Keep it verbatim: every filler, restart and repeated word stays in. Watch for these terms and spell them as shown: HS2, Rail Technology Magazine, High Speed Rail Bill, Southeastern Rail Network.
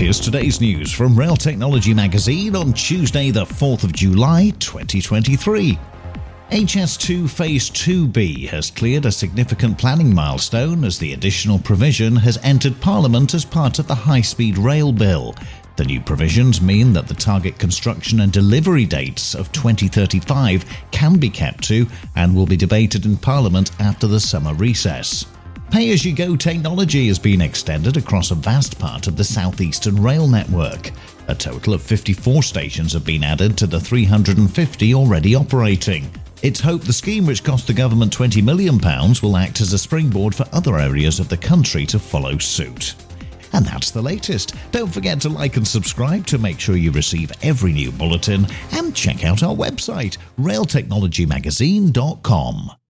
here's today's news from Rail Technology Magazine on Tuesday the fourth of July twenty twenty-three. H S two Phase two B has cleared a significant planning milestone as the additional provision has entered Parliament as part of the High Speed Rail Bill. The new provisions mean that the target construction and delivery dates of twenty thirty-five can be kept to and will be debated in Parliament after the summer recess. Pay-as-you-go technology has been extended across a vast part of the Southeastern Rail Network. A total of fifty-four stations have been added to the three hundred fifty already operating. It's hoped the scheme, which cost the government twenty million pounds, will act as a springboard for other areas of the country to follow suit. And that's the latest. Don't forget to like and subscribe to make sure you receive every new bulletin, and check out our website, rail technology magazine dot com.